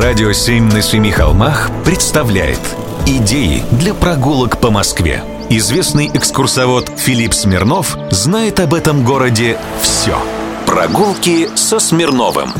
Радио 7 на семи холмах представляет идеи для прогулок по Москве. Известный экскурсовод Филипп Смирнов знает об этом городе все. Прогулки со Смирновым.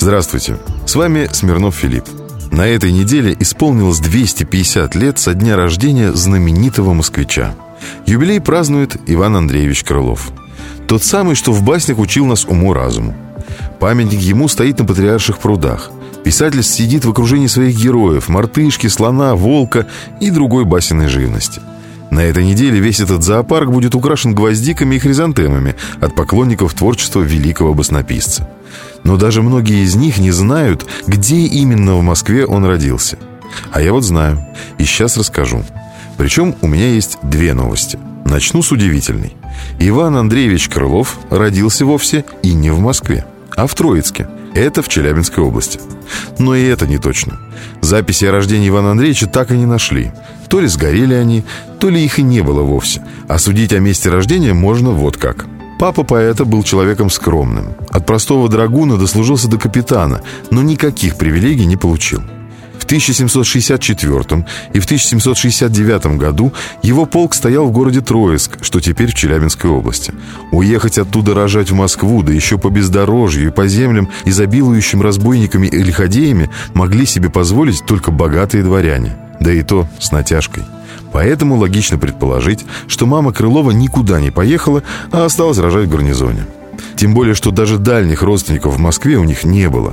Здравствуйте, с вами Смирнов Филипп. На этой неделе исполнилось 250 лет со дня рождения знаменитого москвича. Юбилей празднует Иван Андреевич Крылов. Тот самый, что в баснях учил нас уму-разуму. Памятник ему стоит на Патриаршьих прудах. Писатель сидит в окружении своих героев, мартышки, слона, волка и другой басенной живности. На этой неделе весь этот зоопарк будет украшен гвоздиками и хризантемами от поклонников творчества великого баснописца. Но даже многие из них не знают, где именно в Москве он родился. А я вот знаю, и сейчас расскажу. Причем у меня есть две новости. Начну с удивительной. Иван Андреевич Крылов родился вовсе и не в Москве, а в Троицке. Это в Челябинской области. Но и это не точно. Записи о рождении Ивана Андреевича так и не нашли. То ли сгорели они, то ли их и не было вовсе. А судить о месте рождения можно вот как. Папа поэта был человеком скромным. От простого драгуна дослужился до капитана, но никаких привилегий не получил. В 1764 и в 1769 году его полк стоял в городе Троицк, что теперь в Челябинской области. Уехать оттуда рожать в Москву, да еще по бездорожью и по землям, изобилующим разбойниками и лиходеями, могли себе позволить только богатые дворяне. Да и то с натяжкой. Поэтому логично предположить, что мама Крылова никуда не поехала, а осталась рожать в гарнизоне. Тем более, что даже дальних родственников в Москве у них не было.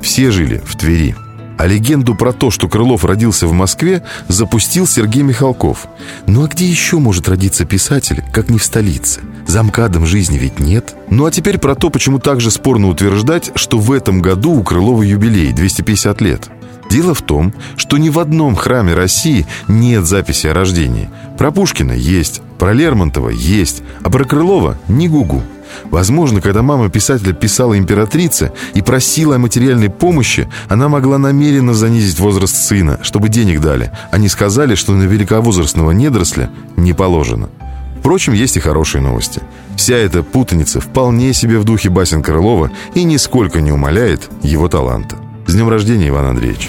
Все жили в Твери. А легенду про то, что Крылов родился в Москве, запустил Сергей Михалков. Ну а где еще может родиться писатель, как не в столице? За МКАДом жизни ведь нет. Ну а теперь про то, почему также спорно утверждать, что в этом году у Крылова юбилей, 250 лет. Дело в том, что ни в одном храме России нет записи о рождении. Про Пушкина есть, про Лермонтова есть, а про Крылова ни гу-гу. Возможно, когда мама писателя писала императрице и просила о материальной помощи, она могла намеренно занизить возраст сына, чтобы денег дали, а не сказали, что на великовозрастного недоросля не положено. Впрочем, есть и хорошие новости. Вся эта путаница вполне себе в духе басен Крылова и нисколько не умаляет его таланта. С днем рождения, Иван Андреевич!